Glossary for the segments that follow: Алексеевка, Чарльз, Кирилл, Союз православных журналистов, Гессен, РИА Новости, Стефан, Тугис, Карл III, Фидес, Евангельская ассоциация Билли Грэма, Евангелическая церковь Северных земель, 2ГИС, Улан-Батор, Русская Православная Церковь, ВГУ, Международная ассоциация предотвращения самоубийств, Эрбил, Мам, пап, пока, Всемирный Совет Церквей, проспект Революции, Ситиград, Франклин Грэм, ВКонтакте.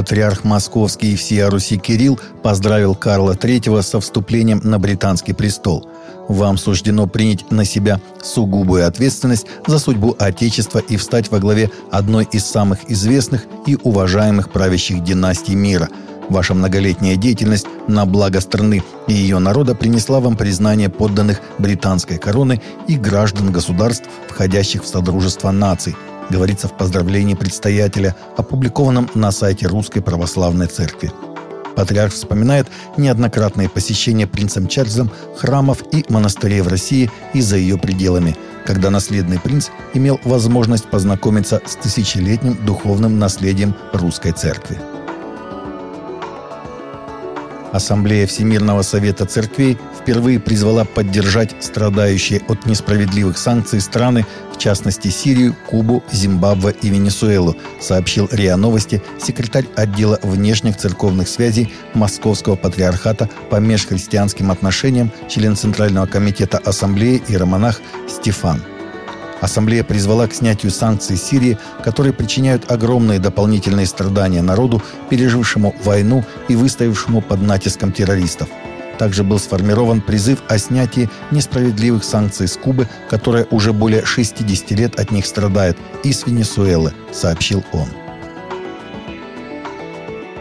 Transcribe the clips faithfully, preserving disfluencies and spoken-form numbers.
Патриарх Московский и всея Руси Кирилл поздравил Карла Третьего со вступлением на британский престол. Вам суждено принять на себя сугубую ответственность за судьбу Отечества и встать во главе одной из самых известных и уважаемых правящих династий мира. Ваша многолетняя деятельность на благо страны и ее народа принесла вам признание подданных британской короны и граждан государств, входящих в Содружество наций, говорится в поздравлении предстоятеля, опубликованном на сайте Русской Православной Церкви. Патриарх вспоминает неоднократные посещения принцем Чарльзом храмов и монастырей в России и за ее пределами, когда наследный принц имел возможность познакомиться с тысячелетним духовным наследием Русской Церкви. Ассамблея Всемирного Совета Церквей впервые призвала поддержать страдающие от несправедливых санкций страны, в частности Сирию, Кубу, Зимбабве и Венесуэлу, сообщил РИА Новости секретарь отдела внешних церковных связей Московского патриархата по межхристианским отношениям, член Центрального комитета Ассамблеи иеромонах Стефан. Ассамблея призвала к снятию санкций Сирии, которые причиняют огромные дополнительные страдания народу, пережившему войну и выставившему под натиском террористов. Также был сформирован призыв о снятии несправедливых санкций с Кубы, которая уже более шестьдесят лет от них страдает, и с Венесуэлы, сообщил он.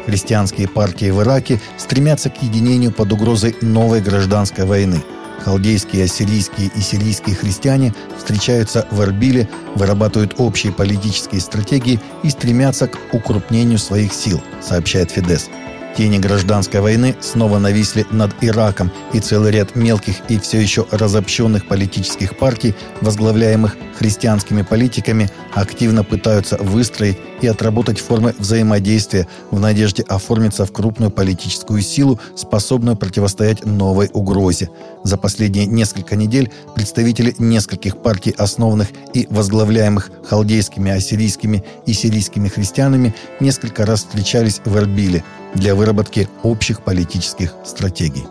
Христианские партии в Ираке стремятся к единению под угрозой новой гражданской войны. Халдейские, ассирийские и сирийские христиане встречаются в Эрбиле, вырабатывают общие политические стратегии и стремятся к укрупнению своих сил, сообщает Фидес. Тени гражданской войны снова нависли над Ираком, и целый ряд мелких и все еще разобщенных политических партий, возглавляемых христианскими политиками, активно пытаются выстроить и отработать формы взаимодействия в надежде оформиться в крупную политическую силу, способную противостоять новой угрозе. За последние несколько недель представители нескольких партий, основанных и возглавляемых халдейскими, ассирийскими и сирийскими христианами, несколько раз встречались в Эрбиле для выработки общих политических стратегий.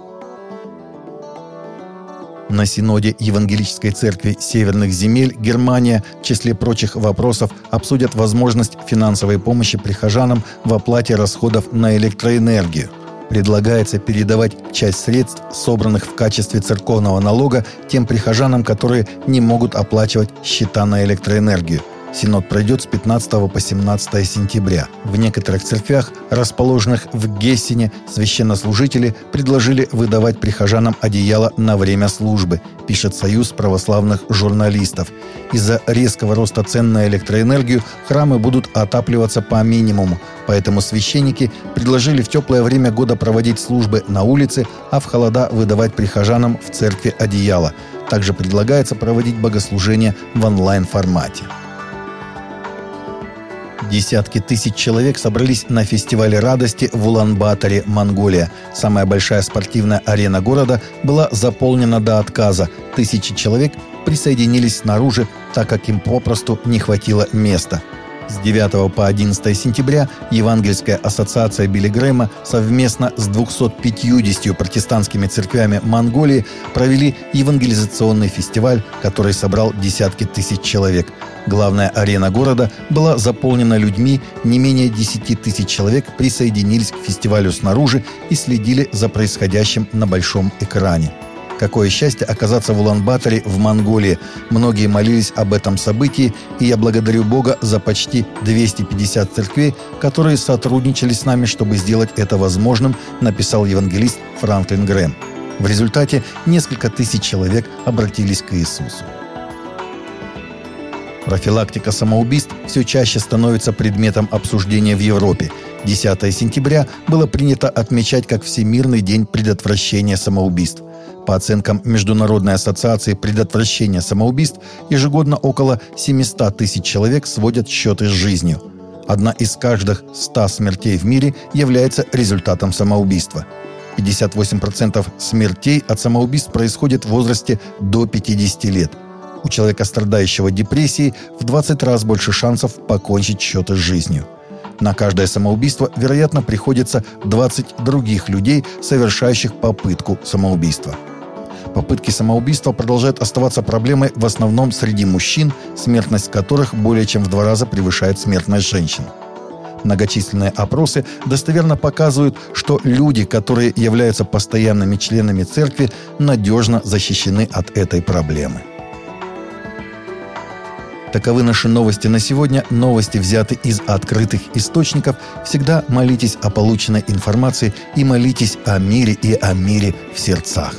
На синоде Евангелической церкви Северных земель Германия в числе прочих вопросов обсудят возможность финансовой помощи прихожанам в оплате расходов на электроэнергию. Предлагается передавать часть средств, собранных в качестве церковного налога, тем прихожанам, которые не могут оплачивать счета на электроэнергию. Синод пройдет с пятнадцатого по семнадцатое сентября. В некоторых церквях, расположенных в Гессене, священнослужители предложили выдавать прихожанам одеяло на время службы, пишет Союз православных журналистов. Из-за резкого роста цен на электроэнергию храмы будут отапливаться по минимуму, поэтому священники предложили в теплое время года проводить службы на улице, а в холода выдавать прихожанам в церкви одеяло. Также предлагается проводить богослужения в онлайн-формате. Десятки тысяч человек собрались на фестивале радости в Улан-Баторе, Монголия. Самая большая спортивная арена города была заполнена до отказа. Тысячи человек присоединились снаружи, так как им попросту не хватило места. С девятого по одиннадцатое сентября Евангельская ассоциация Билли Грэма совместно с двумястами пятьюдесятью протестантскими церквями Монголии провели евангелизационный фестиваль, который собрал десятки тысяч человек. Главная арена города была заполнена людьми, не менее десяти тысяч человек присоединились к фестивалю снаружи и следили за происходящим на большом экране. Какое счастье оказаться в Улан-Баторе в Монголии. Многие молились об этом событии, и я благодарю Бога за почти двести пятьдесят церквей, которые сотрудничали с нами, чтобы сделать это возможным, написал евангелист Франклин Грэм. В результате несколько тысяч человек обратились к Иисусу. Профилактика самоубийств все чаще становится предметом обсуждения в Европе. десятого сентября было принято отмечать как Всемирный день предотвращения самоубийств. По оценкам Международной ассоциации предотвращения самоубийств, ежегодно около семисот тысяч человек сводят счеты с жизнью. Одна из каждых ста смертей в мире является результатом самоубийства. пятьдесят восемь процентов смертей от самоубийств происходит в возрасте до пятидесяти лет. У человека, страдающего депрессией, в двадцать раз больше шансов покончить счеты с жизнью. На каждое самоубийство, вероятно, приходится двадцать других людей, совершающих попытку самоубийства. Попытки самоубийства продолжают оставаться проблемой в основном среди мужчин, смертность которых более чем в два раза превышает смертность женщин. Многочисленные опросы достоверно показывают, что люди, которые являются постоянными членами церкви, надежно защищены от этой проблемы. Таковы наши новости на сегодня. Новости взяты из открытых источников. Всегда молитесь о полученной информации и молитесь о мире и о мире в сердцах.